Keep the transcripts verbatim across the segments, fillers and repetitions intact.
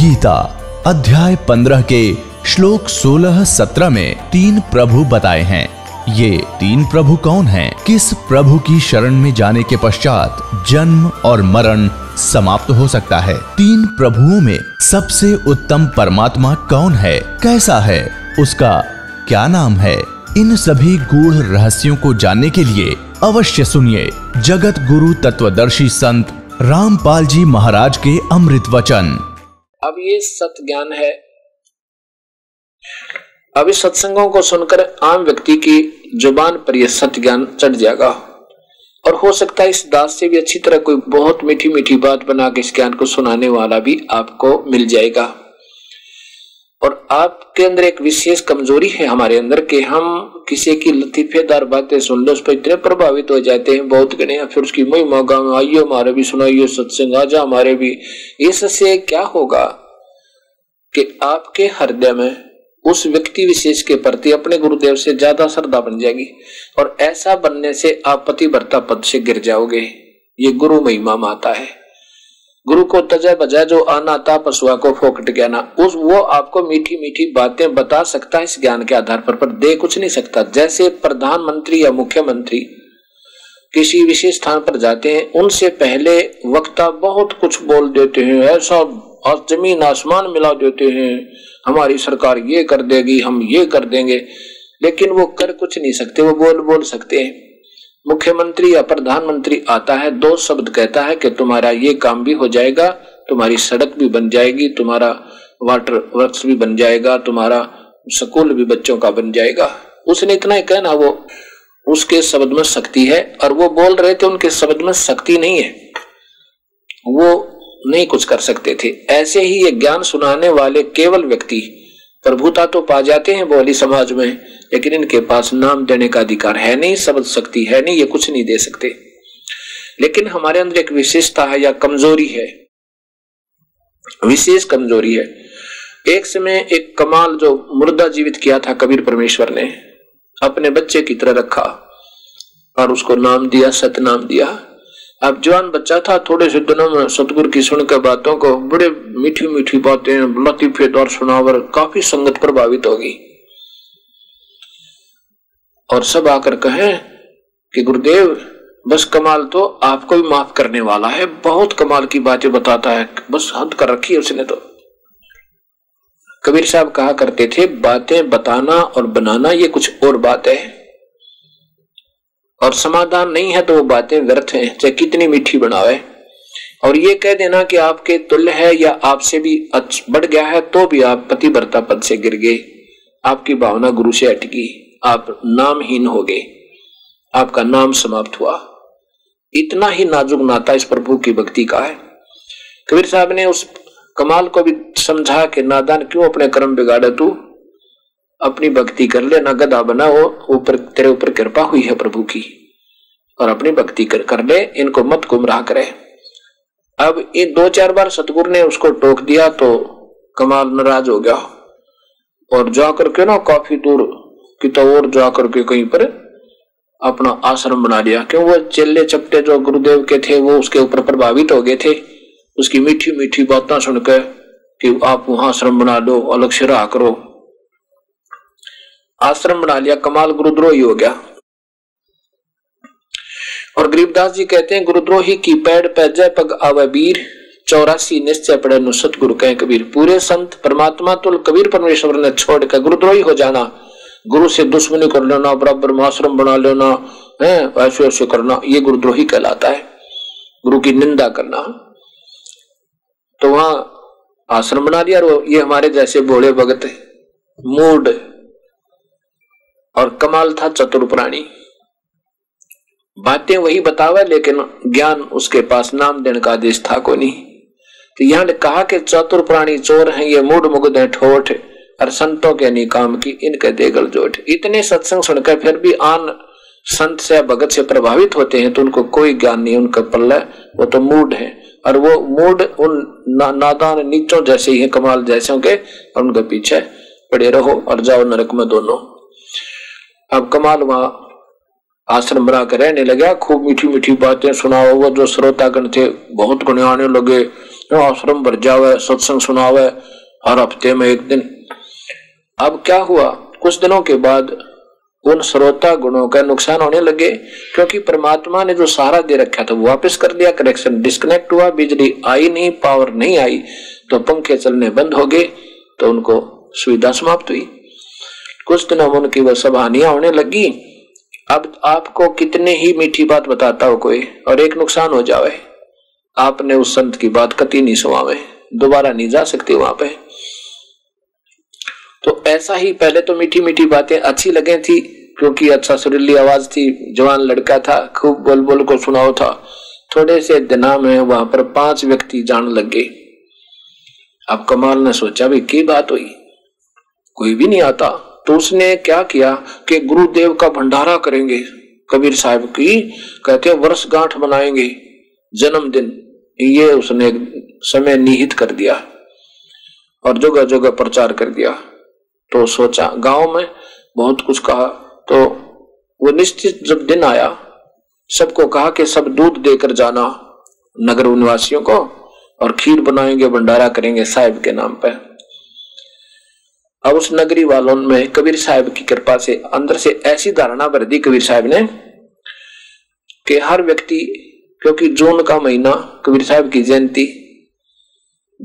गीता अध्याय पंद्रह के श्लोक सोलह सत्रह में तीन प्रभु बताए हैं। ये तीन प्रभु कौन हैं? किस प्रभु की शरण में जाने के पश्चात जन्म और मरण समाप्त हो सकता है? तीन प्रभुओं में सबसे उत्तम परमात्मा कौन है? कैसा है? उसका क्या नाम है? इन सभी गूढ़ रहस्यों को जानने के लिए अवश्य सुनिए जगत गुरु तत्वदर्शी संत रामपाल जी महाराज के अमृत वचन। अब ये सत्य ज्ञान है। अभी सत्संगों को सुनकर आम व्यक्ति की जुबान पर यह सत्य ज्ञान चढ़ जाएगा और हो सकता है इस दास से भी अच्छी तरह कोई बहुत मीठी मीठी बात बना के इस ज्ञान को सुनाने वाला भी आपको मिल जाएगा। और आपके अंदर एक विशेष कमजोरी है हमारे अंदर कि हम किसी की लतीफेदार बातें सुन लो उस पर इतने प्रभावित हो जाते हैं बहुत गणे, फिर उसकी मुई मौका में आइयो हमारे भी सुनाइयो सत्संग, आजा हमारे भी। इससे क्या होगा कि आपके हृदय में उस व्यक्ति विशेष के प्रति अपने गुरुदेव से ज्यादा श्रद्धा बन जाएगी और ऐसा बनने से आप पतिव्रता पद से गिर जाओगे। ये गुरु महिमा माता है। गुरु को तजा बजा जो आना था पशुआ को फोकट गया ना, उस वो आपको मीठी मीठी बातें बता सकता है इस ज्ञान के आधार पर, पर दे कुछ नहीं सकता। जैसे प्रधानमंत्री या मुख्यमंत्री किसी विशेष स्थान पर जाते हैं, उनसे पहले वक्ता बहुत कुछ बोल देते हैं, ऐसा और जमीन आसमान मिला देते हैं, हमारी सरकार ये कर देगी, हम ये कर देंगे, लेकिन वो कर कुछ नहीं सकते, वो बोल बोल सकते हैं। मुख्यमंत्री या प्रधानमंत्री आता है, दो शब्द कहता है कि तुम्हारा ये काम भी हो जाएगा, तुम्हारी सड़क भी बन जाएगी, तुम्हारा वाटर वर्क्स भी बन जाएगा, तुम्हारा स्कूल भी बच्चों का बन जाएगा। उसने इतना ही कहना, वो उसके शब्द में शक्ति है। और वो बोल रहे थे, उनके शब्द में शक्ति नहीं है, वो नहीं कुछ कर सकते थे। ऐसे ही ये ज्ञान सुनाने वाले केवल व्यक्ति प्रभुता तो पा जाते हैं बोली समाज में, लेकिन इनके पास नाम देने का अधिकार है नहीं, शब्द शक्ति है नहीं, ये कुछ नहीं दे सकते। लेकिन हमारे अंदर एक विशेषता है या कमजोरी है, विशेष कमजोरी है। एक समय एक कमाल जो मुर्दा जीवित किया था कबीर परमेश्वर ने, अपने बच्चे की तरह रखा और उसको नाम दिया, सतनाम दिया। अब जवान बच्चा था, थोड़े से दिनों में सतगुरु की सुनकर बातों को, बड़े मीठी मीठी बातें, लतीफेदार सुनावर, काफी संगत प्रभावित होगी और सब आकर कहे कि गुरुदेव बस कमाल तो आपको भी माफ करने वाला है, बहुत कमाल की बातें बताता है, बस हद कर रखी है उसने तो। कबीर साहब कहा करते थे, बातें बताना और बनाना ये कुछ और बात है और समाधान नहीं है तो वो बातें व्यर्थ हैं, चाहे कितनी मीठी बनावे। और ये कह देना कि आपके तुल्य है या आपसे भी बढ़ गया है तो भी आप पतिव्रता पद से गिर गए, आपकी भावना गुरु से अटकी, आप नामहीन हो गए, आपका नाम समाप्त हुआ। इतना ही नाजुक नाता इस प्रभु की भक्ति का है। कबीर साहब ने उस कमाल को भी समझा कि नादान क्यों अपने कर्म बिगाड़े, तू अपनी भक्ति कर ले, ना गधा बना, हो ऊपर तेरे ऊपर कृपा हुई है प्रभु की, और अपनी भक्ति कर कर ले, इनको मत गुमराह करे। अब ये दो चार बार सतगुरु ने उसको टोक दिया तो कमाल नाराज हो गया और जा करके ना काफी दूर की तो और जा करके कहीं पर अपना आश्रम बना लिया। क्यों? वो चेले चपटे जो गुरुदेव के थे वो उसके ऊपर प्रभावित हो गए थे, उसकी मीठी मीठी बातें सुनकर कि आप वहां आश्रम बना लो, अलग से रहा करो, आश्रम बना लिया। कमाल गुरुद्रोही हो गया। और गरीबदास जी कहते हैं, गुरुद्रोही की पैड़ पे जय पग आवे वीर, चौरासी निश्चय पड़े नु सतगुरु कहे कबीर। पूरे संत परमात्मा तुल कबीर परमेश्वर ने छोड़कर गुरुद्रोही हो जाना, गुरु से दुश्मनी कर लेना, बराबर में आश्रम बना लेना है, ऐसे ऐसे करना, ये गुरुद्रोही कहलाता है, गुरु की निंदा करना। तो वहां आश्रम बना लिया। ये हमारे जैसे भोले भगत मूड, और कमाल था चतुर प्राणी, बातें वही बतावे लेकिन ज्ञान उसके पास नाम देने का आदेश था को नहीं। तो यहाँ ने कहा कि चतुर प्राणी चोर हैं ये, मूड मुगद है ठोठ, और संतों के नहीं काम की इनके देगल जोठ। इतने सत्संग सुनकर फिर भी आन संत से भगत से प्रभावित होते हैं तो उनको कोई ज्ञान नहीं, उनका पल्ला वो तो मूड है, और वो मूड उन ना, नादान नीचों जैसे ही है, कमाल जैसे के, और उनके पीछे पड़े रहो और जाओ नरक में दोनों। अब कमाल वहां आश्रम बना कर रहने लगा, खूब मीठी मीठी बातें सुनाओ, वो जो श्रोतागण थे बहुत गुणगाने लगे, आश्रम भर जावे, सत्संग सुनावे हर हफ्ते में एक दिन। अब क्या हुआ, कुछ दिनों के बाद उन श्रोता गुणों का नुकसान होने लगे, क्योंकि परमात्मा ने जो सहारा दे रखा था वो वापस कर दिया। कनेक्शन डिस्कनेक्ट हुआ, बिजली आई नहीं, पावर नहीं आई, तो पंखे चलने बंद हो गए, तो उनको सुविधा समाप्त हुई। कुछ दिनों में उनकी वह सब हानियां होने लगी। अब आपको कितने ही मीठी बात बताता हो कोई और एक नुकसान हो जावे, आपने उस संत की बात कति नहीं सुनावे, दोबारा नहीं जा सकते वहां पे। तो ऐसा ही पहले तो मीठी मीठी बातें अच्छी लगे थी, क्योंकि अच्छा सुरीली आवाज थी, जवान लड़का था, खूब बोल बोल को सुनाओ था। थोड़े से दिनों में वहां पर पांच व्यक्ति जान लग गए। अब कमाल ने सोचा भी की बात हुई, कोई भी नहीं आता, तो उसने क्या किया कि गुरुदेव का भंडारा करेंगे, कबीर साहब की कहते वर्षगांठ मनाएंगे, जन्मदिन, ये उसने समय निहित कर दिया और जगह जगह प्रचार कर दिया। तो सोचा गांव में बहुत कुछ कहा, तो वो निश्चित जब दिन आया सबको कहा कि सब दूध देकर जाना नगर निवासियों को, और खीर बनाएंगे, भंडारा करेंगे साहिब के नाम पर। अब उस नगरी वालों में कबीर साहब की कृपा से अंदर से ऐसी धारणा भर दी कबीर साहब ने कि हर व्यक्ति, क्योंकि जून का महीना कबीर साहब की जयंती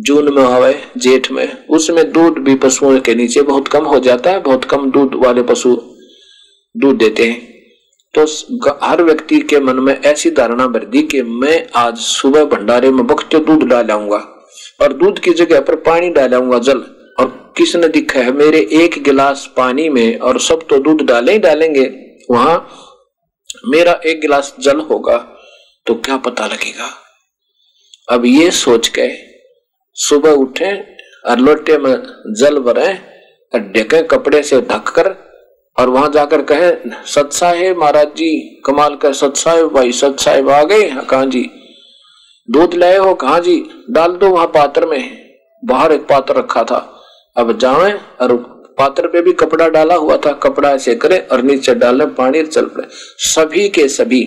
जून में आवे, जेठ में, उसमें दूध भी पशुओं के नीचे बहुत कम हो जाता है, बहुत कम दूध वाले पशु दूध देते हैं। तो हर व्यक्ति के मन में ऐसी धारणा भर दी कि मैं आज सुबह भंडारे में बखते दूध डालाऊंगा और दूध की जगह पर पानी डालाऊंगा, जल, और किसने दिखा है मेरे एक गिलास पानी में, और सब तो दूध डाले ही डालेंगे, वहां मेरा एक गिलास जल होगा तो क्या पता लगेगा। अब ये सोच के सुबह उठे और लोटे में जल भरे और ढके कपड़े से ढककर, और वहां जाकर कहे सत साहेब महाराज जी, कमाल का सत साहेब भाई, सत साहेब आ गए, कहाँ जी दूध लाए हो, कहाँ जी, डाल दो वहां पात्र में, बाहर एक पात्र रखा था। अब जावे और पात्र पे भी कपड़ा डाला हुआ था, कपड़ा ऐसे करे और नीचे डाले पानी, चल पड़े। सभी के सभी,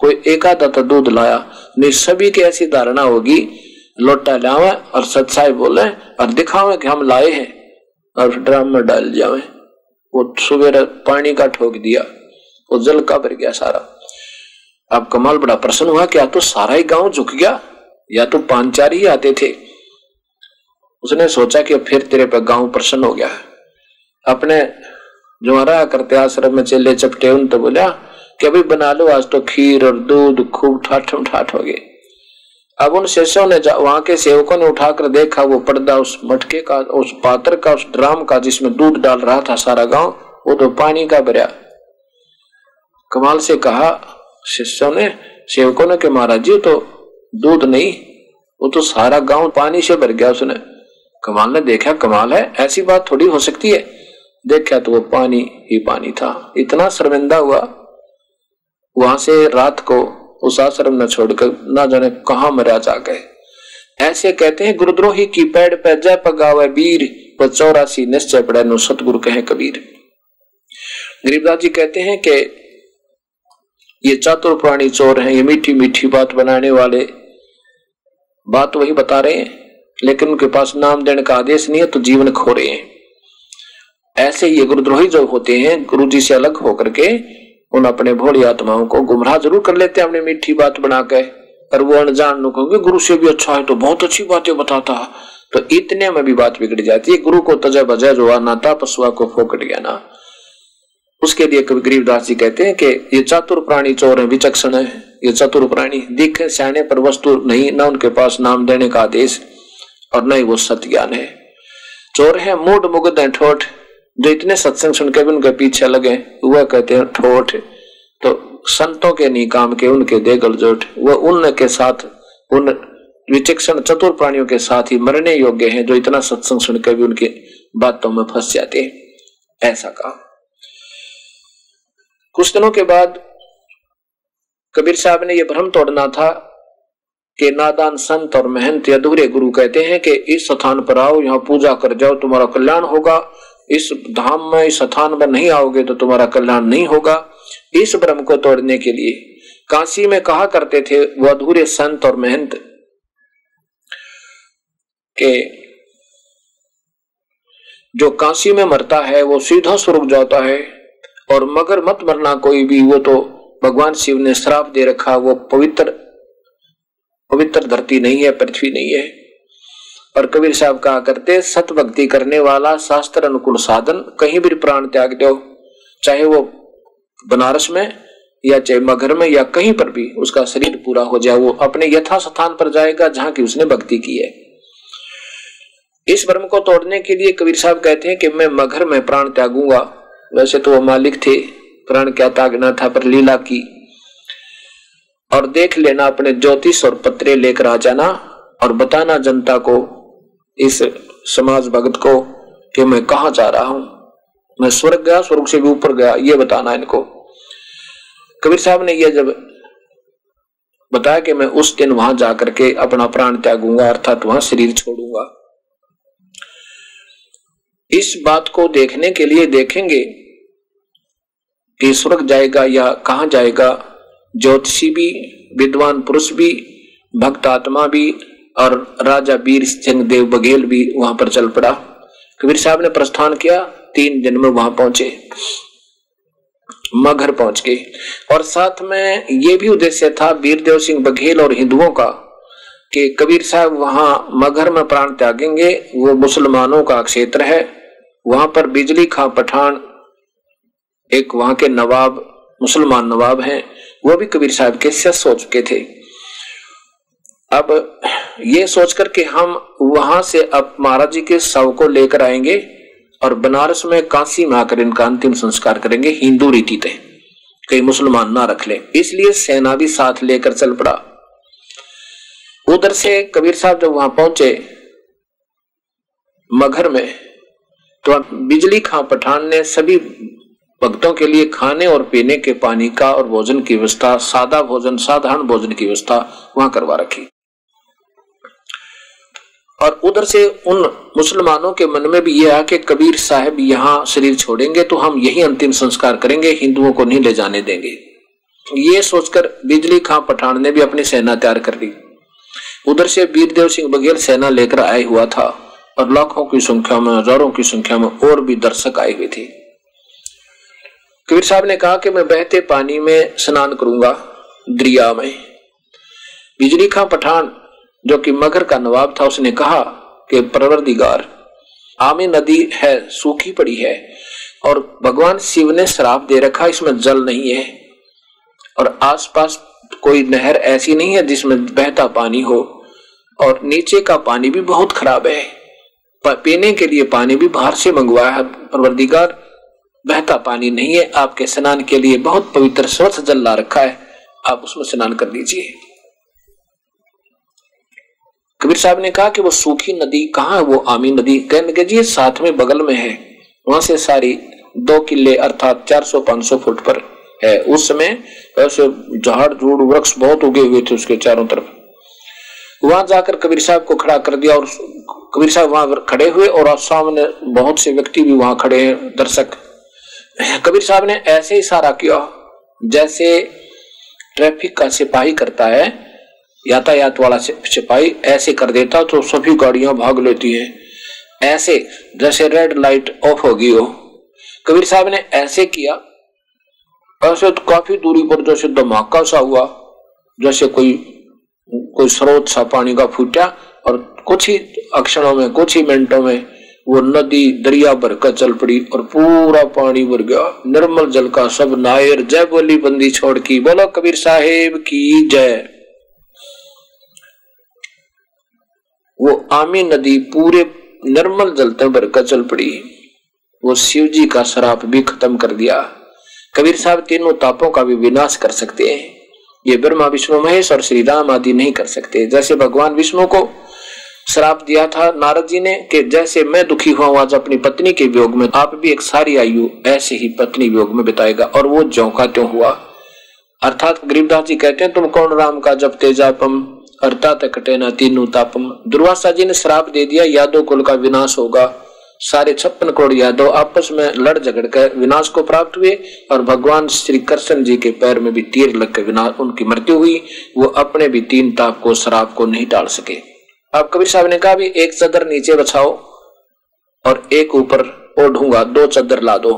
कोई एक आधा तो दूध लाया नहीं, सभी की ऐसी धारणा होगी लोटा लावे और सत साहेब बोले और दिखावे कि हम लाए हैं और ड्राम में डाल जावे। वो सुबह पानी का ठोक दिया, वो जल का भर गया सारा। अब कमाल बड़ा प्रसन्न हुआ कि या तो सारा ही गांव झुक गया या तो पांच चार ही आते थे। उसने सोचा कि फिर तेरे पे गांव प्रसन्न हो गया। अपने जो हरा करते आश्रम में चेले चपटे उन तो बोला कि अभी बना लो आज तो खीर और दूध, खूब ठाठम ठाठ हो गए। अब उन शिष्यों ने, वहां के सेवकों ने उठाकर देखा, वो पर्दा उस मटके का, उस पात्र का, उस ड्राम का जिसमें दूध डाल रहा था सारा गांव, वो तो पानी का भरा। कमाल से कहा शिष्यों ने, सेवकों ने कि महाराज जी तो दूध नहीं, वो तो सारा गांव पानी से भर गया। उसने कमाल ने देखा, कमाल है, ऐसी बात थोड़ी हो सकती है। देखा तो वो पानी ही पानी था। इतना शर्मिंदा हुआ, वहां से रात को उस आश्रम न छोड़कर ना जाने कहां मरा जा गए। ऐसे कहते हैं गुरुद्रोही की पैड़ पे जय पगावे वीर, पर चौरासी निश्चय पड़े नु सतगुरु कहे कबीर। गरीबदास जी कहते हैं कि ये चातुर प्राणी चोर हैं, ये मीठी मीठी बात बनाने वाले, बात वही बता रहे हैं लेकिन उनके पास नाम देने का आदेश नहीं है तो जीवन खो रहे हैं। ऐसे ये गुरुद्रोही जो होते हैं गुरु जी से अलग होकर के उन अपने भोली आत्माओं को गुमराह जरूर कर लेते हैं अपनी मीठी बात बना के, और वो अनजान लोगों को गुरु से भी अच्छा है तो बहुत अच्छी बातें बताता, तो इतने में भी बात बिगड़ जाती है। गुरु को तजय बजय जो नाता पशुआ को फोकट गया ना, उसके लिए कभी गरीबदास जी कहते हैं कि ये चातुर प्राणी चोर है, विचक्षण है, ये चातुर प्राणी दिखे सियाने पर वस्तु नहीं, ना उनके पास नाम देने का आदेश और न ही वो सत्य ज्ञान है। चोर है, मूड मुगद है, ठोठ, जो इतने सत्संग सुनकर भी उनके पीछे लगे वह कहते हैं ठोठ। तो संतों के नहीं काम के, उनके देगल जोठ, वह उन के साथ, उन विचक्षण चतुर प्राणियों के साथ ही मरने योग्य हैं जो इतना सत्संग सुनकर भी उनके बातों में फंस जाते हैं। ऐसा कहा। कुछ दिनों के बाद कबीर साहब ने यह भ्रम तोड़ना था कि नादान संत और मेहनत अधूरे गुरु कहते हैं कि इस स्थान पर आओ, यहाँ पूजा कर जाओ, तुम्हारा कल्याण होगा, इस धाम में, इस स्थान में नहीं आओगे तो तुम्हारा कल्याण नहीं होगा। इस भ्रम को तोड़ने के लिए काशी में कहा करते थे वो अधूरे संत और महंत, कि जो काशी में मरता है वो सीधा स्वर्ग जाता है, और मगर मत मरना कोई भी, वो तो भगवान शिव ने श्राप दे रखा, वो पवित्र पवित्र धरती नहीं है, पृथ्वी नहीं है। और कबीर साहब कहा करते, सत भक्ति करने वाला शास्त्र अनुकूल साधन कहीं भी प्राण त्याग दो, चाहे वो बनारस में या चाहे मगहर में या कहीं पर भी उसका शरीर पूरा हो जाए, वो अपने यथा स्थान पर जाएगा जहां की उसने भक्ति की है। इस भ्रम को तोड़ने के लिए कबीर साहब कहते हैं कि मैं मगहर में प्राण त्यागूंगा। वैसे तो वो मालिक थे, प्राण क्या त्यागना था, पर लीला की। और देख लेना, अपने ज्योतिष और पत्रे लेकर आ जाना और बताना जनता को, इस समाज भगत को, कि मैं कहाँ जा रहा हूं, मैं स्वर्ग गया, स्वर्ग से भी ऊपर गया, ये बताना इनको। कबीर साहब ने यह जब बताया कि मैं उस दिन वहां जाकर के अपना प्राण त्यागूंगा, अर्थात वहां शरीर छोड़ूंगा, इस बात को देखने के लिए देखेंगे कि स्वर्ग जाएगा या कहाँ जाएगा। ज्योतिषी भी, विद्वान पुरुष भी, भक्त आत्मा भी, और राजा बीर सिंह बघेल भी वहां पर चल पड़ा। कबीर साहब ने प्रस्थान किया, तीन दिन में वहां पहुंचे, मगहर पहुंच गए। और साथ में ये भी उद्देश्य था बीरदेव सिंह बघेल और हिंदुओं का कि कबीर साहब वहां मगहर में प्राण त्यागेंगे, वो मुसलमानों का क्षेत्र है। वहां पर बिजली खां पठान, एक वहां के नवाब, मुसलमान नवाब हैं, वो भी कबीर साहब के शिष्य हो चुके थे। अब ये सोचकर कि हम वहां से अब महाराज जी के शव को लेकर आएंगे और बनारस में काशी में आकर इनका अंतिम संस्कार करेंगे हिंदू रीति से, कहीं मुसलमान ना रख ले, इसलिए सेना भी साथ लेकर चल पड़ा। उधर से कबीर साहब जब वहां पहुंचे मगहर में, तो बिजली खां पठान ने सभी भक्तों के लिए खाने और पीने के पानी का और भोजन की व्यवस्था, सादा भोजन, साधारण भोजन की व्यवस्था वहां करवा रखी। और उधर से उन मुसलमानों के मन में भी यह आया कि कबीर साहब यहाँ शरीर छोड़ेंगे तो हम यही अंतिम संस्कार करेंगे, हिंदुओं को नहीं ले जाने देंगे। ये सोचकर बिजली खां पठान ने भी अपनी सेना तैयार कर ली। उधर से बीरदेव सिंह बघेल सेना लेकर आया हुआ था, और लाखों की संख्या में, हजारों की संख्या में और भी दर्शक आए हुए थे। कबीर साहब ने कहा कि मैं बहते पानी में स्नान करूंगा, दरिया में। बिजली खां पठान जो कि मगहर का नवाब था, उसने कहा कि परवरदिगार, आमी नदी है, सूखी पड़ी है, और भगवान शिव ने श्राप दे रखा, इसमें जल नहीं है, और आसपास कोई नहर ऐसी नहीं है जिसमें बहता पानी हो, और नीचे का पानी भी बहुत खराब है, पीने के लिए पानी भी बाहर से मंगवाया है, परवरदिगार बहता पानी नहीं है, आपके स्नान के लिए बहुत पवित्र स्वच्छ जल ला रखा है, आप उसमें स्नान कर लीजिए। कबीर साहब ने कहा कि वो सूखी नदी कहाँ है, वो आमी नदी, कहने के जी साथ में बगल में है, वहां से सारी दो किले अर्थात चार सौ पाँच सौ फुट पर है। उस समय वैसे झाड़ झूड़ वृक्ष बहुत उगे हुए थे उसके चारों तरफ। वहां जाकर कबीर साहब को खड़ा कर दिया, और कबीर साहब वहां खड़े हुए, और आप सामने बहुत से व्यक्ति भी वहां खड़े हैं, दर्शक। कबीर साहब ने ऐसे इशारा किया जैसे ट्रैफिक का सिपाही करता है, यातायात वाला सिपाही ऐसे कर देता तो सभी गाड़ियां भाग लेती हैं, ऐसे जैसे रेड लाइट ऑफ हो गई हो। कबीर साहब ने ऐसे किया, ऐसे तो काफी दूरी पर जैसे धमाका सा हुआ, जैसे कोई कोई स्रोत सा पानी का फूटा, और कुछ ही क्षणों में, कुछ ही मिनटों में वो नदी दरिया भर कर चल पड़ी और पूरा पानी भर गया। निर्मल जल का सब नायर, जय बोली बंदी छोड़ की, बोलो कबीर साहेब की जय। वो आमी नदी पूरे निर्मल जल से भरकर चल पड़ी, वो शिव जी का श्राप भी खत्म कर दिया। कबीर साहब तीनों तापों का भी विनाश कर सकते हैं, ये ब्रह्मा विष्णु महेश और श्री राम आदि नहीं कर सकते। जैसे भगवान विष्णु को श्राप दिया था नारद जी ने कि जैसे मैं दुखी हुआ आज अपनी पत्नी के वियोग में, आप भी एक सारी आयु ऐसे ही पत्नी वियोग में बिताएगा, और वो ज्यों का त्यों हुआ। अर्थात गरीबदास जी कहते हैं, तुम कौन राम का जपते जापम, अर्थात कटेना तीनों तापम। दुर्वासा जी ने श्राप दे दिया, यादव कुल का विनाश होगा, सारे छप्पन करोड़ यादव आपस में लड़ झगड़ कर विनाश को प्राप्त हुए, और भगवान श्री कृष्ण जी के पैर में भी तीर लगकर विनाश, उनकी मृत्यु हुई, वो अपने भी तीन ताप को, श्राप को नहीं टाल सके। अब कबीर साहब ने कहा भी एक चादर नीचे बिछाओ और एक ऊपर ओढ़ूंगा, दो चादर ला दो।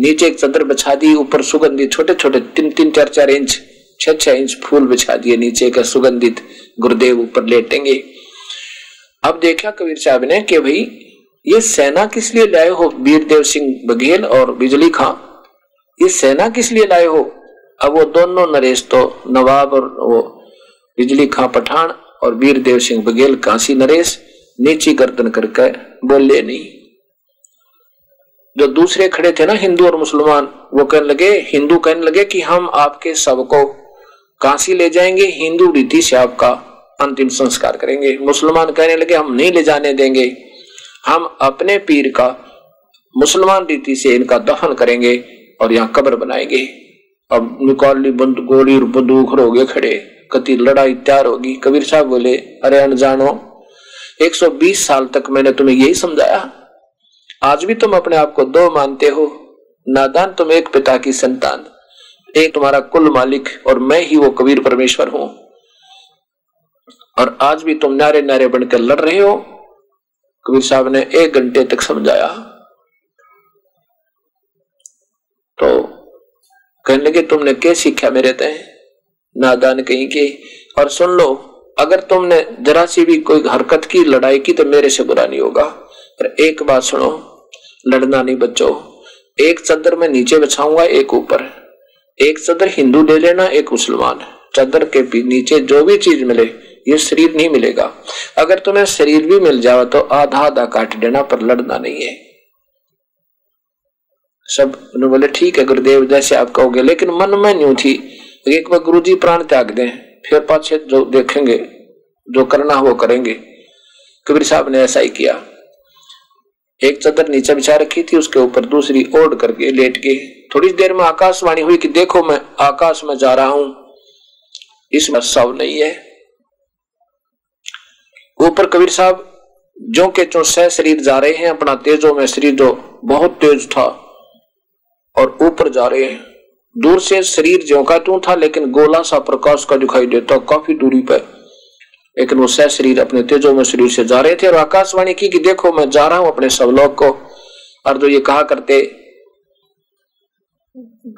नीचे एक चादर बिछा दी, ऊपर सुगंधित छोटे छोटे तीन तीन चार चार इंच छह छह इंच फूल बिछा दिए, नीचे का सुगंधित गुरुदेव ऊपर लेटेंगे। अब देखा कबीर साहब ने कि भाई ये सेना किस लिए लाए हो बीरदेव सिंह बघेल और बिजली खां, ये सेना किस लिए लाए हो। अब वो दोनों नरेश तो नवाब और वो बिजली खां पठान और बीरदेव सिंह बघेल काशी नरेश नीची गर्दन करके बोले नहीं। जो दूसरे खड़े थे ना हिंदू और मुसलमान, वो कहने लगे, हिंदू कहने लगे कि हम आपके सबको काशी ले जाएंगे, हिंदू रीति से आपका अंतिम संस्कार करेंगे। मुसलमान कहने लगे हम नहीं ले जाने देंगे, हम अपने पीर का मुसलमान रीति से इनका दफन करेंगे और यहाँ कब्र बनाएंगे। अब निकाली बंद गोली और बंदूक रोगे खड़े, कति लड़ाई तैयार होगी। कबीर साहब बोले अरे अनजानो, एक सौ बीस साल तक मैंने तुम्हें यही समझाया, आज भी तुम अपने आप को दो मानते हो। नादान, तुम एक पिता की संतान, एक तुम्हारा कुल मालिक और मैं ही वो कबीर परमेश्वर हूं, और आज भी तुम नारे नारे बनकर लड़ रहे हो। कबीर साहब ने एक घंटे तक समझाया तो कहने लगे तुमने क्या सीखा मेरे तय नादान कहीं के, और सुन लो अगर तुमने जरा सी भी कोई हरकत की लड़ाई की तो मेरे से बुरा नहीं होगा, पर एक बात सुनो, लड़ना नहीं बच्चों। एक चादर में नीचे बिछाऊंगा एक ऊपर, एक चादर हिंदू ले लेना एक मुसलमान। चादर के नीचे जो भी चीज मिले, ये शरीर नहीं मिलेगा, अगर तुम्हें शरीर भी मिल जाए तो आधा आधा काट देना, पर लड़ना नहीं है। सब बोले ठीक है गुरुदेव जैसे आप कहोगे, लेकिन मन में न्यू थी एक बार गुरु जी प्राण त्याग दें, फिर पाछे जो देखेंगे जो करना वो करेंगे। कबीर साहब ने ऐसा ही किया, एक चादर नीचे बिछा रखी थी, उसके ऊपर दूसरी ओढ़ करके लेट के। थोड़ी देर में आकाशवाणी हुई कि देखो मैं आकाश में जा रहा हूं, इसमें शव नहीं है। ऊपर कबीर साहब जो के चो सह शरीर जा रहे हैं, अपना तेजो में शरीर जो बहुत तेज था और ऊपर जा रहे हैं। दूर से शरीर ज्यों का त्यों था, लेकिन गोला सा प्रकाश का दिखाई देता काफी दूरी पर, लेकिन वो सह शरीर अपने तेजो में शरीर से जा रहे थे। और आकाशवाणी की कि देखो मैं जा रहा हूं अपने सतलोक को। और जो ये कहा करते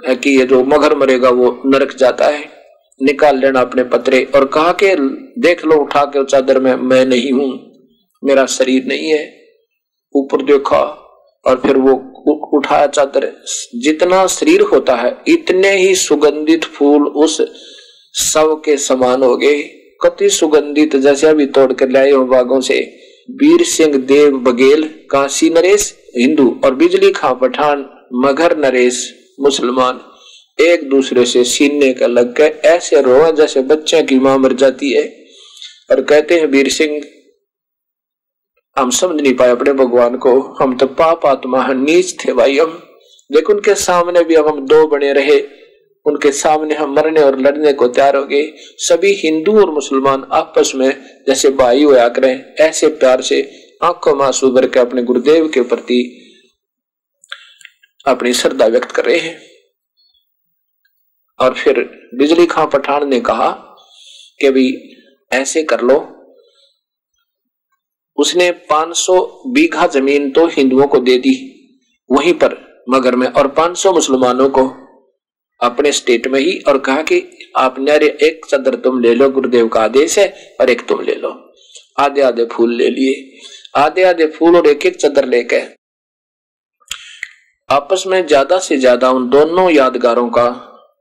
है कि ये जो मगहर मरेगा वो नरक जाता है, निकाल लेना अपने पतरे। और कहा कि देख लो उठा के चादर में, मैं नहीं हूं, मेरा शरीर नहीं है। ऊपर देखा और फिर वो उठाया चादर, जितना शरीर होता है इतने ही सुगंधित फूल उस शव के समान हो गए, कति सुगंधित, जैसे अभी तोड़ कर लाए हो बागों से। बीर सिंह देव बघेल काशी नरेश हिंदू और बिजली खां पठान मगहर नरेश मुसलमान एक दूसरे से सीने का लग के ऐसे रोए जैसे बच्चे की मां मर जाती है। और कहते हैं बीर सिंह, हम समझ नहीं पाए अपने भगवान को, हम तो पाप आत्मा है, नीच थे भाई हम। देखो उनके सामने भी अब हम दो बने रहे, उनके सामने हम मरने और लड़ने को तैयार हो गए। सभी हिंदू और मुसलमान आपस में जैसे भाई होया करें, ऐसे प्यार से आंखों में आंसू भर के अपने गुरुदेव के प्रति अपनी श्रद्धा व्यक्त कर रहे हैं। और फिर बिजली खां पठान ने कहा कि भाई ऐसे कर लो, उसने पाँच सौ बीघा जमीन तो हिंदुओं को दे दी वहीं पर मगर में, और पाँच सौ मुसलमानों को अपने स्टेट में ही। और कहा कि आपने एक चादर तुम ले लो, गुरुदेव का आदेश है, और एक तुम ले लो। आधे आधे फूल ले लिए, आधे आधे फूल और एक एक चादर लेके आपस में ज्यादा से ज्यादा उन दोनों यादगारों का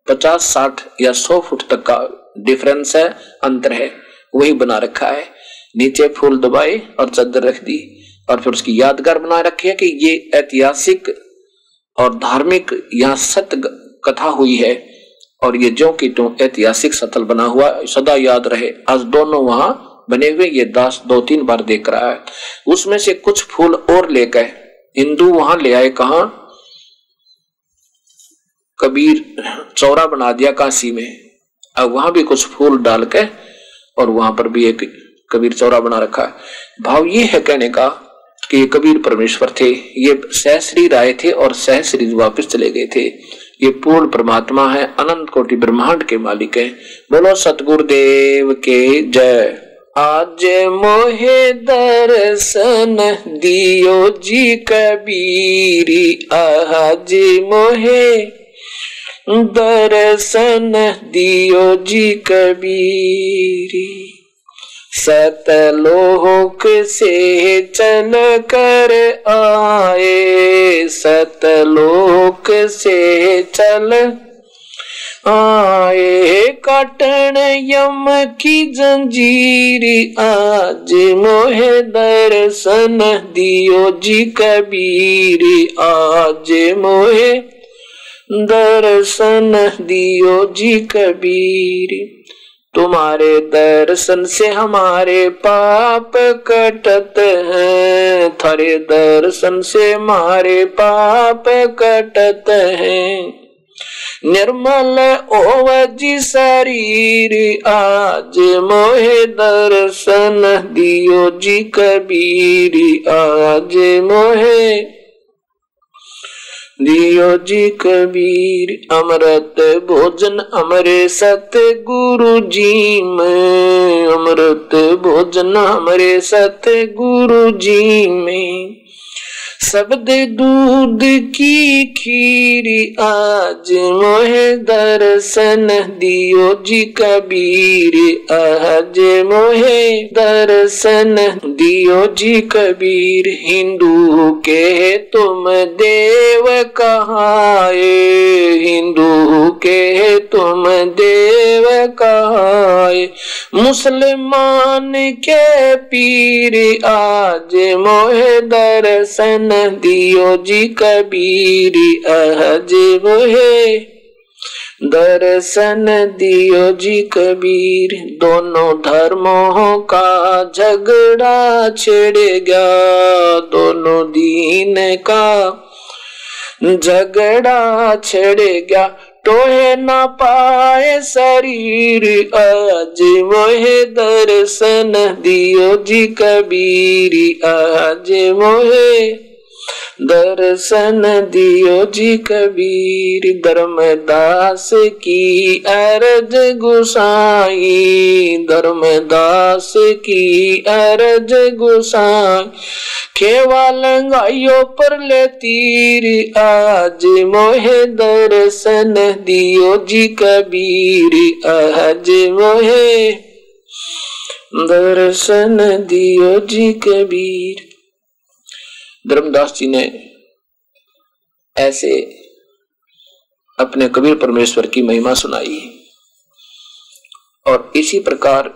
पचास साठ या सौ फुट तक का डिफरेंस है, अंतर है, वही बना रखा है। नीचे फूल दबाए और चादर रख दी और फिर उसकी यादगार बना रखी है कि ये ऐतिहासिक और धार्मिक यहाँ सत्य कथा हुई है और ये जो कि तो ऐतिहासिक स्थल बना हुआ सदा याद रहे। आज दोनों वहां बने हुए ये दास दो तीन बार देख रहा है। उसमें से कुछ फूल और ले गए हिंदू वहां ले आए, कहा कबीर चौरा बना दिया काशी में। अब वहां भी कुछ फूल डाल के और वहां पर भी एक कबीर चौरा बना रखा है। भाव ये है कहने का कि ये कबीर परमेश्वर थे, ये सह शरीर आए थे और सह शरीर वापस चले गए थे। ये पूर्ण परमात्मा है, अनंत कोटि ब्रह्मांड के मालिक है। बोलो सतगुरुदेव के जय। आज मोहे दर्शन दियो जी कबीरी, आज मोहे दर्शन दियो जी कबीरी। सतलोक से चल कर आए, सतलोक से चल आए, काटन यम की जंजीरी, आज मोहे दर्शन दियो जी कबीरी, आज मोहे दर्शन दियो जी कबीरी। तुम्हारे दर्शन से हमारे पाप कटत हैं, थारे दर्शन से हमारे पाप कटत हैं, निर्मल ओवजी शरीर, आज मोहे दर्शन दियो जी कबीरी, आज मोहे दियो जी कबीर। अमृत भोजन हमरे सत गुरु जी में, अमृत भोजन हमरे सत गुरु जी में, शब्द दूध की खीरी, आज मोहे दर्शन दियो जी कबीर, आज मोहे दर्शन दियो जी कबीर। हिंदू के तुम देव कहाए, हिंदू के तुम देव कहाए, मुसलमान के पीर, आज मोहे दर्शन दियो जी कबीरी, आज मोहे दर्शन दियो जी कबीर। दोनों धर्मों का झगड़ा छिड़ गया, दोनों दीन का झगड़ा छिड़ गया, तोहे ना पाए शरीर, आज मोहे दर्शन दियो जी कबीरी, आज मोहे दर्शन दियो जी कबीर। धर्मदास की अर्ज गुसाई, धर्मदास की अर्ज गुसाई, खेवा लंगाइयों पर ले तीर, आज मोहे दर्शन दियो जी कबीर, आज मोहे दर्शन दियो जी कबीर। धर्मदास जी ने ऐसे अपने कबीर परमेश्वर की महिमा सुनाई, और इसी प्रकार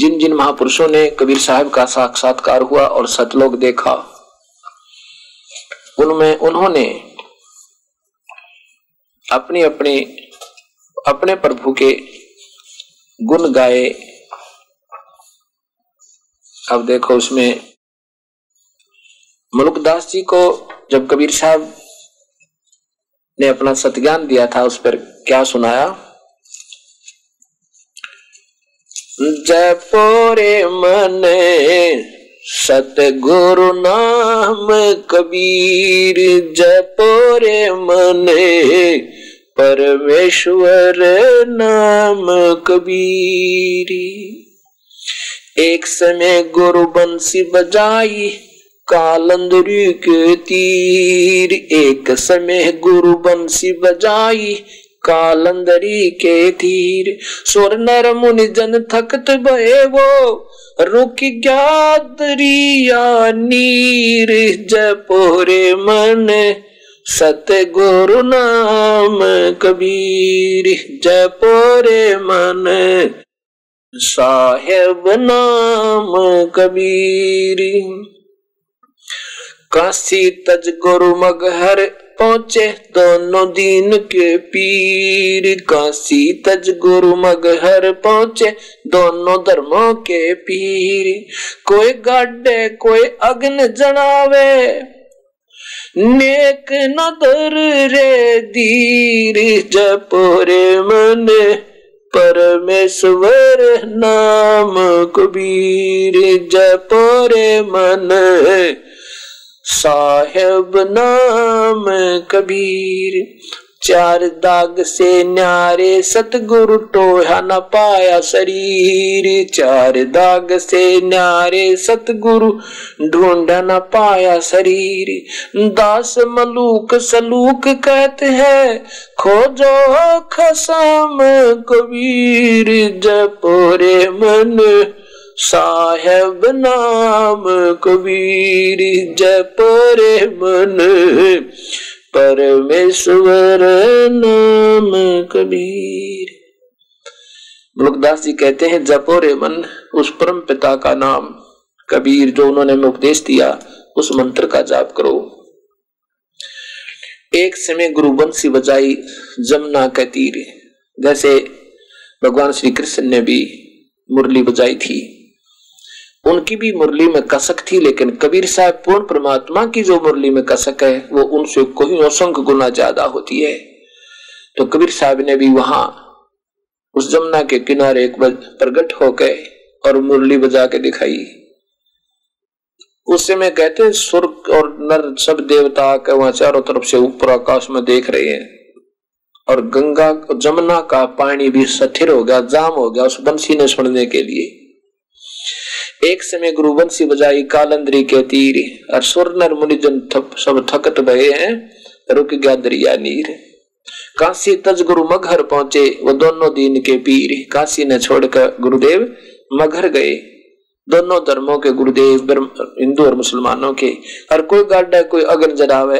जिन जिन महापुरुषों ने कबीर साहब का साक्षात्कार हुआ और सतलोक देखा, उनमें उन्होंने अपने अपने अपने प्रभु के गुण गाए। अब देखो उसमें मलूकदास जी को जब कबीर साहब ने अपना सतज्ञान दिया था, उस पर क्या सुनाया। जयपोरे मन सतगुरु नाम कबीर, जयपोरे मन परमेश्वर नाम कबीर। एक समय गुरु बंसी बजाई कालिंदी के तीर, एक समय गुरु बंसी बजाई कालंदरी के तीर। सुर नर मुनि जन थकत भये वो रुक गया दरिया नीर, जयपोरे मन सतगुरु नाम कबीर, जयपोरे मन साहेब नाम कबीर। काशी तज गुरु मगहर पहुंचे दोनों दीन के पीर, काशी तज गुरु मगहर पहुंचे दोनों धर्मों के पीर। कोई गाड़े कोई अग्न जनावे नेक नदर रे दीर, जयपोरे मन परमेश्वर नाम कबीर, जयपोरे मन साहेब नाम कबीर। चार दाग से न्यारे सतगुरु टोया न पाया शरीर, चार दाग से न्यारे सतगुरु ढूंढा न पाया शरीर। दास मलूक सलूक कहते हैं खोजो खसम कबीर, जपो रे मन साहेब नाम कबीर, जपो रे मन परमेश्वर नाम कबीर। मलूकदास जी कहते हैं जपो रे मन उस परम पिता का नाम कबीर जो उन्होंने हमें उपदेश दिया, उस मंत्र का जाप करो। एक समय गुरु बंसी बजाई जमुना के तीर, जैसे भगवान श्री कृष्ण ने भी मुरली बजाई थी, उनकी भी मुरली में कसक थी, लेकिन कबीर साहब पूर्ण परमात्मा की जो मुरली में कसक है वो उनसे कोई असंख्य गुना ज्यादा होती है। तो कबीर साहब ने भी वहां उस जमुना के किनारे एक बार प्रगट हो गए और मुरली बजा के दिखाई। उस समय कहते हैं सुर और नर सब देवता के वहां चारों तरफ से ऊपर आकाश में देख रहे हैं और गंगा जमुना का पानी भी स्थिर हो गया, जाम हो गया उस बंसी ने सुनने के लिए। एक समय गुरु बंसी बजाई कालिंदी के तीर, और सुरनर मुनिजन थप सब थकत भये हैं, रुक गया दरिया नीर। काशी तज गुरु मगहर पहुंचे वो दोनों दीन के पीर, काशी ने छोड़कर गुरुदेव मगहर गए, दोनों धर्मों के गुरुदेव हिंदू और मुसलमानों के। और कोई गाड़ा कोई अगन जरावे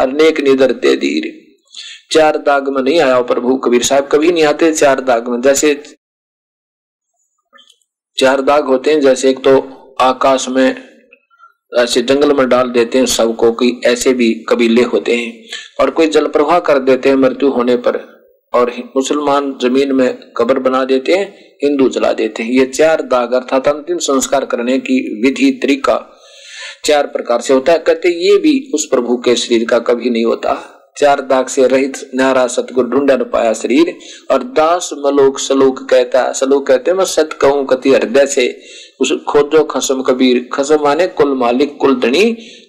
और नेक निदर ते दीर। चार दाग में नहीं आया प्रभु कबीर साहब, कभी नहीं आते चार दाग में। जैसे चार दाग होते हैं, जैसे एक तो आकाश में ऐसे जंगल में डाल देते हैं सबको, कि ऐसे भी कबीले होते हैं। और कोई जल प्रवाह कर देते हैं मृत्यु होने पर, और मुसलमान जमीन में कब्र बना देते हैं, हिंदू जला देते हैं। ये चार दाग अर्थात अंतिम संस्कार करने की विधि तरीका चार प्रकार से होता है। कहते ये भी उस प्रभु के शरीर का कभी नहीं होता। चार दाग से रहित नारा सतगुरु ढूंढा न पाया शरीर। और दास मलोक सलोक कहता, सलोक कहते मैं सत कहूं कति हृदय से, उस खोजो खसम कबीर, खसम माने कुल मालिक कुल धनी,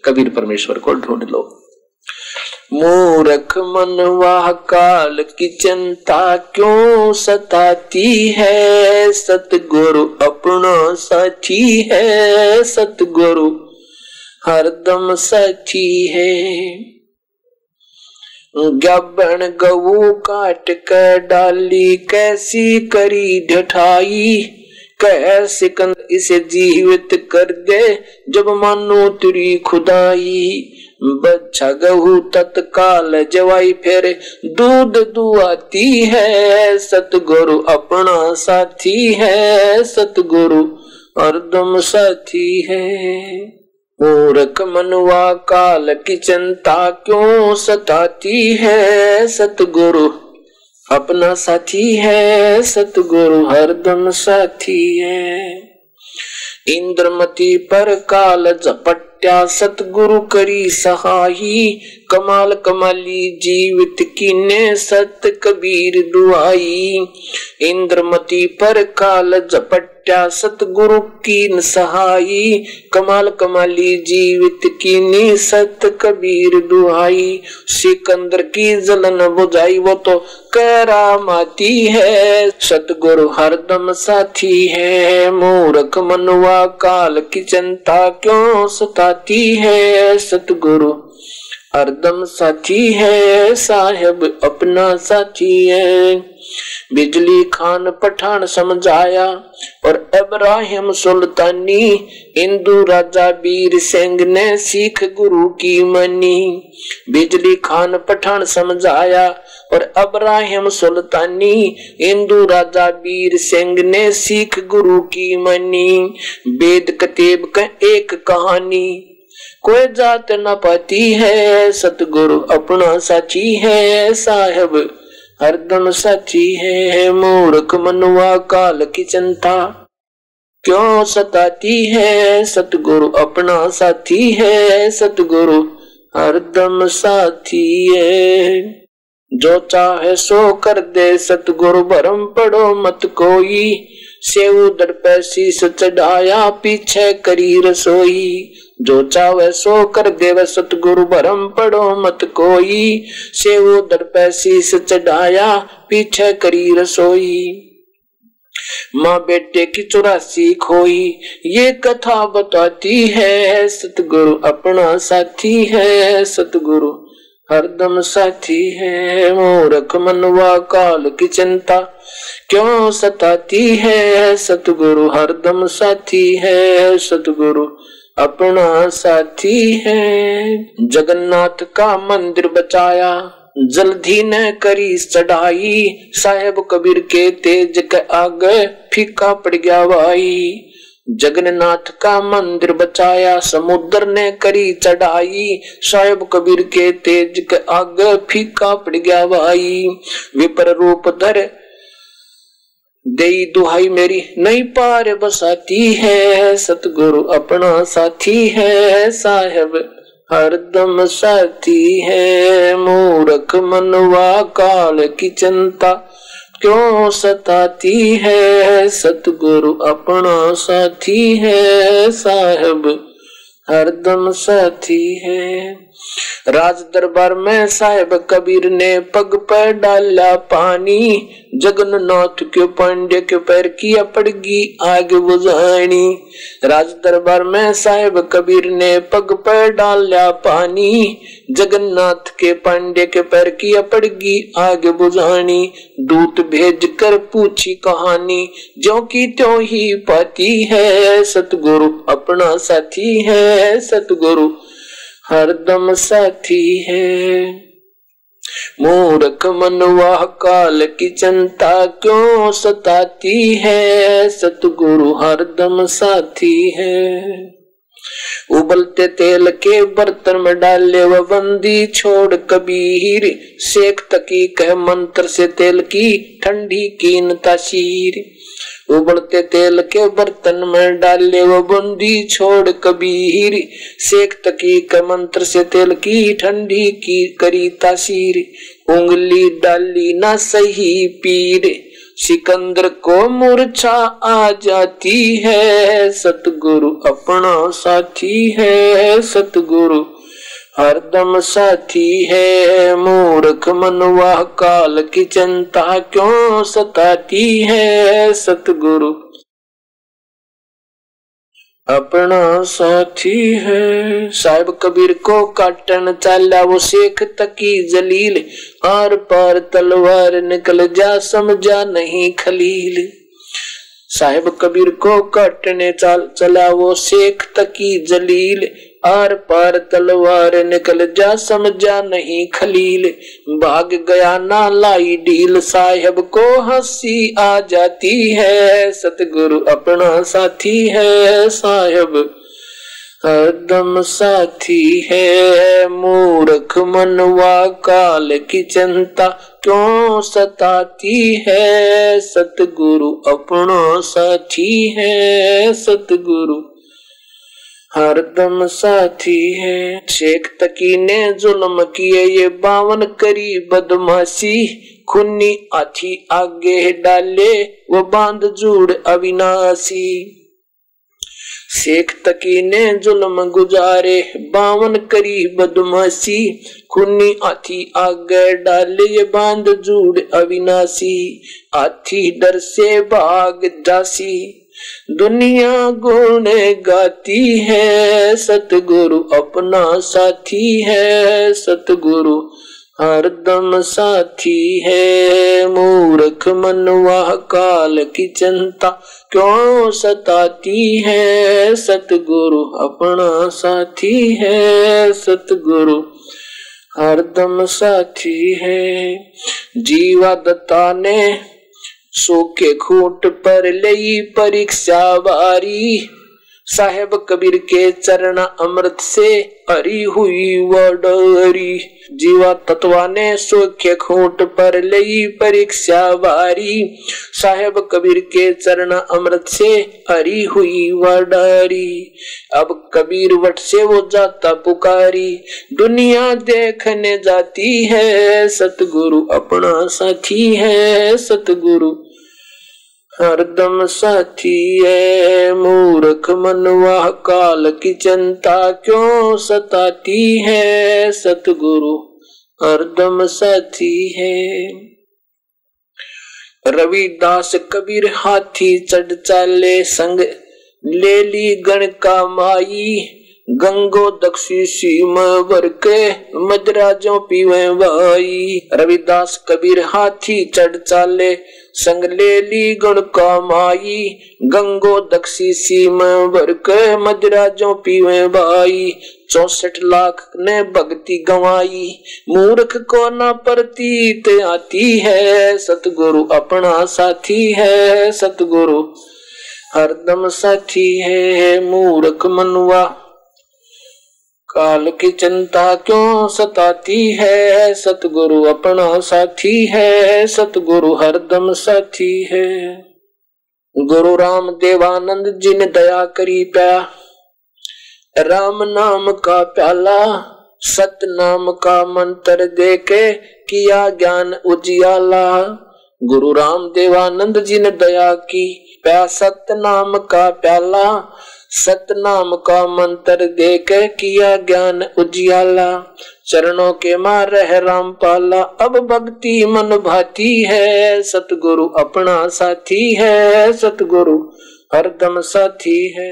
कबीर परमेश्वर को ढूंढ लो। मूर्ख मनवाह काल की चिंता क्यों सताती है, सतगुरु अपना साथी है, सतगुरु हरदम साथी है। गबन गऊ काट कर डाली कैसी करी ढठाई, कह सिकंद इसे जीवित कर दे जब मानो तेरी खुदाई। बच्चा गहू तत्काल जवाई फिर दूध दुआती है, सतगुरु अपना साथी है, सतगुरु हरदम साथी है। मूर्ख मनवा काल की चिंता क्यों सताती है, सतगुरु अपना साथी है, सतगुरु हरदम साथी है। इंद्रमती पर काल झपट्या सतगुरु करी सहाई, कमाल कमाली जीवित कीने सत कबीर दुआई। इंद्रमती पर काल झपट सतगुरु की सहाई, कमाल कमाली जीवित कीनी सत कबीर दुहाई। सिकंदर की जलन बुझाई वो तो करामाती है, सतगुरु हरदम साथी है। मूर्ख मनुआ काल की चिंता क्यों सताती है, सतगुरु हरदम साथी है, साहेब अपना साथी है। बिजली खां पठान समझाया और इब्राहिम सुल्तानी, हिंदू राजा बीर सिंह ने सिख गुरु की मनी। बिजली खां पठान समझाया और इब्राहिम सुल्तानी, हिंदू राजा बीर सिंह ने सिख गुरु की मनी। वेद कतेब का एक कहानी कोई जात न पाती है, सतगुरु अपना साथी है, साहब हरदम साथी है। मूर्ख मनुआ काल की चिंता क्यों सताती है, सतगुरु अपना साथी है, सतगुरु हरदम साथी है। जो चाहे सो कर दे सतगुरु भरम पड़ो मत कोई, सेव उदर पे शीश चढ़ाया, पीछे करी रसोई। जो चाहे सो कर देवे सतगुरु भरम पड़ो मत कोई। सेव उदर पे शीश चढ़ाया, पीछे करी रसोई। माँ बेटे की चौरासी खोई, ये कथा बताती है। सतगुरु अपना साथी है, सतगुरु हरदम साथी है। मूर्ख मनवा काल की चिंता क्यों सताती है। सतगुरु हरदम साथी है, सतगुरु अपना साथी है। जगन्नाथ का मंदिर बचाया, जल्दी न करी चढ़ाई। साहेब कबीर के तेज के आगे फीका पड़ गया भाई। जगन्नाथ का मंदिर बचाया, समुद्र ने करी चढ़ाई। साहेब कबीर के तेज के आगे फीका पड़ गया भाई। विपर रूप धर देई दुहाई, मेरी नहीं पार बसाती है। सतगुरु अपना साथी है, साहेब हरदम साथी है। मूर्ख मनवा काल की चिंता क्यों सताती है। सतगुरु अपना साथी है, साहब हरदम साथी है। राज दरबार में साहेब कबीर ने पग पर डाला पानी। जगन्नाथ के पांडे के पैर की अपड़गी आग बुझानी। राज दरबार में साहेब कबीर ने पग पर डाला पानी। जगन्नाथ के पांडे के पैर की अपड़गी आग बुझानी। दूत भेज कर पूछी कहानी, ज्यों की त्यों ही पाती है। सतगुरु अपना साथी है, सतगुरु हरदम साथी है। मूर्ख मनवा काल की चिंता क्यों सताती है। सतगुरु हरदम साथी है। उबलते तेल के बर्तन में डाले व बंदी छोड़ कबीर। शेख तकी कह मंत्र से तेल की ठंडी कीन तासीर। उबलते तेल के बर्तन में डाले वो बंदी छोड़ कबीर। शेख तकी के मंत्र से तेल की ठंडी की करी तासीर। उंगली डाली ना सही पीर, सिकंदर को मूर्छा आ जाती है। सतगुरु अपना साथी है, सतगुरु हरदम साथी है। मूर्ख मनवा काल की चिंता क्यों सताती है। सतगुरु अपना साथी है। साहिब कबीर को काटन चाला वो शेख तकी जलील। आर पार तलवार निकल जा समझा नहीं खलील। साहिब कबीर को काटने चाल चला वो शेख तकी जलील। आर पार तलवार निकल जा समझा नहीं खलील। भाग गया ना लाई डील, साहिब को हंसी आ जाती है। सतगुरु अपना साथी है, साहिब हरदम साथी है। मूर्ख मनवा काल की चिंता क्यों सताती है। सतगुरु अपना साथी है, सतगुरु हरदम साथी है। शेख तकी ने जुल्म किए ये बावन करी बदमाशी। खुन्नी आथी आगे डाले वो बांध जूड़ अविनाशी। शेख तकी ने जुल्म गुजारे बावन करी बदमाशी। खुन्नी आथी आगे डाले ये बांध जूड़ अविनाशी। आथी डर से भाग जासी, दुनिया गुण गाती है। सतगुरु अपना साथी है, सतगुरु हरदम साथी है। मूर्ख मनवा काल की चिंता क्यों सताती है। सतगुरु अपना साथी है, सतगुरु हरदम साथी है। जीवा दत्ता ने सूखे खूंट पर लई परीक्षा बारी। साहेब कबीर के चरण अमृत से हरी हुई वडोरी। जीवा तत्वा ने सूखे खूंट पर लई परीक्षा बारी। साहेब कबीर के चरण अमृत से हरी हुई वडोरी। अब कबीर वट से वो जाता पुकारी, दुनिया देखने जाती है। सतगुरु अपना साथी है, सतगुरु हरदम साथिए मूर्ख मनवाह काल की चिंता क्यों सताती है, सतगुरु हरदम साथी है। रविदास कबीर हाथी चढ़ चाले संग ले ली गण का माई, गंगो दक्षी सीम वर के मदराजों पीवे वाई। रविदास कबीर हाथी चढ़ चाले संग ले ली गण का माई, गंगो दक्षी सीम वर के मदराजों पीवे वाई। चौसठ लाख ने भक्ति गवाई, मूर्ख को न प्रतीत आती है, सतगुरु अपना साथी है, सतगुरु हरदम साथी है। मूर्ख मनुआ काल की चिंता क्यों सताती है, सतगुरु अपना साथी है, सतगुरु हरदम साथी है। गुरु राम देवानंद जी ने दया करी पया, राम नाम का प्याला सतनाम का मंत्र दे के किया ज्ञान उजियाला। गुरु राम देवानंद जी ने दया की प्या, सतनाम का प्याला सतनाम का मंत्र दे के किया ज्ञान उजियाला। चरणों के मार है रामपाला, अब भक्ति मन भाती है, सतगुरु अपना साथी है, सतगुरु हरदम साथी है।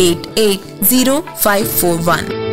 Eight eight zero five four one.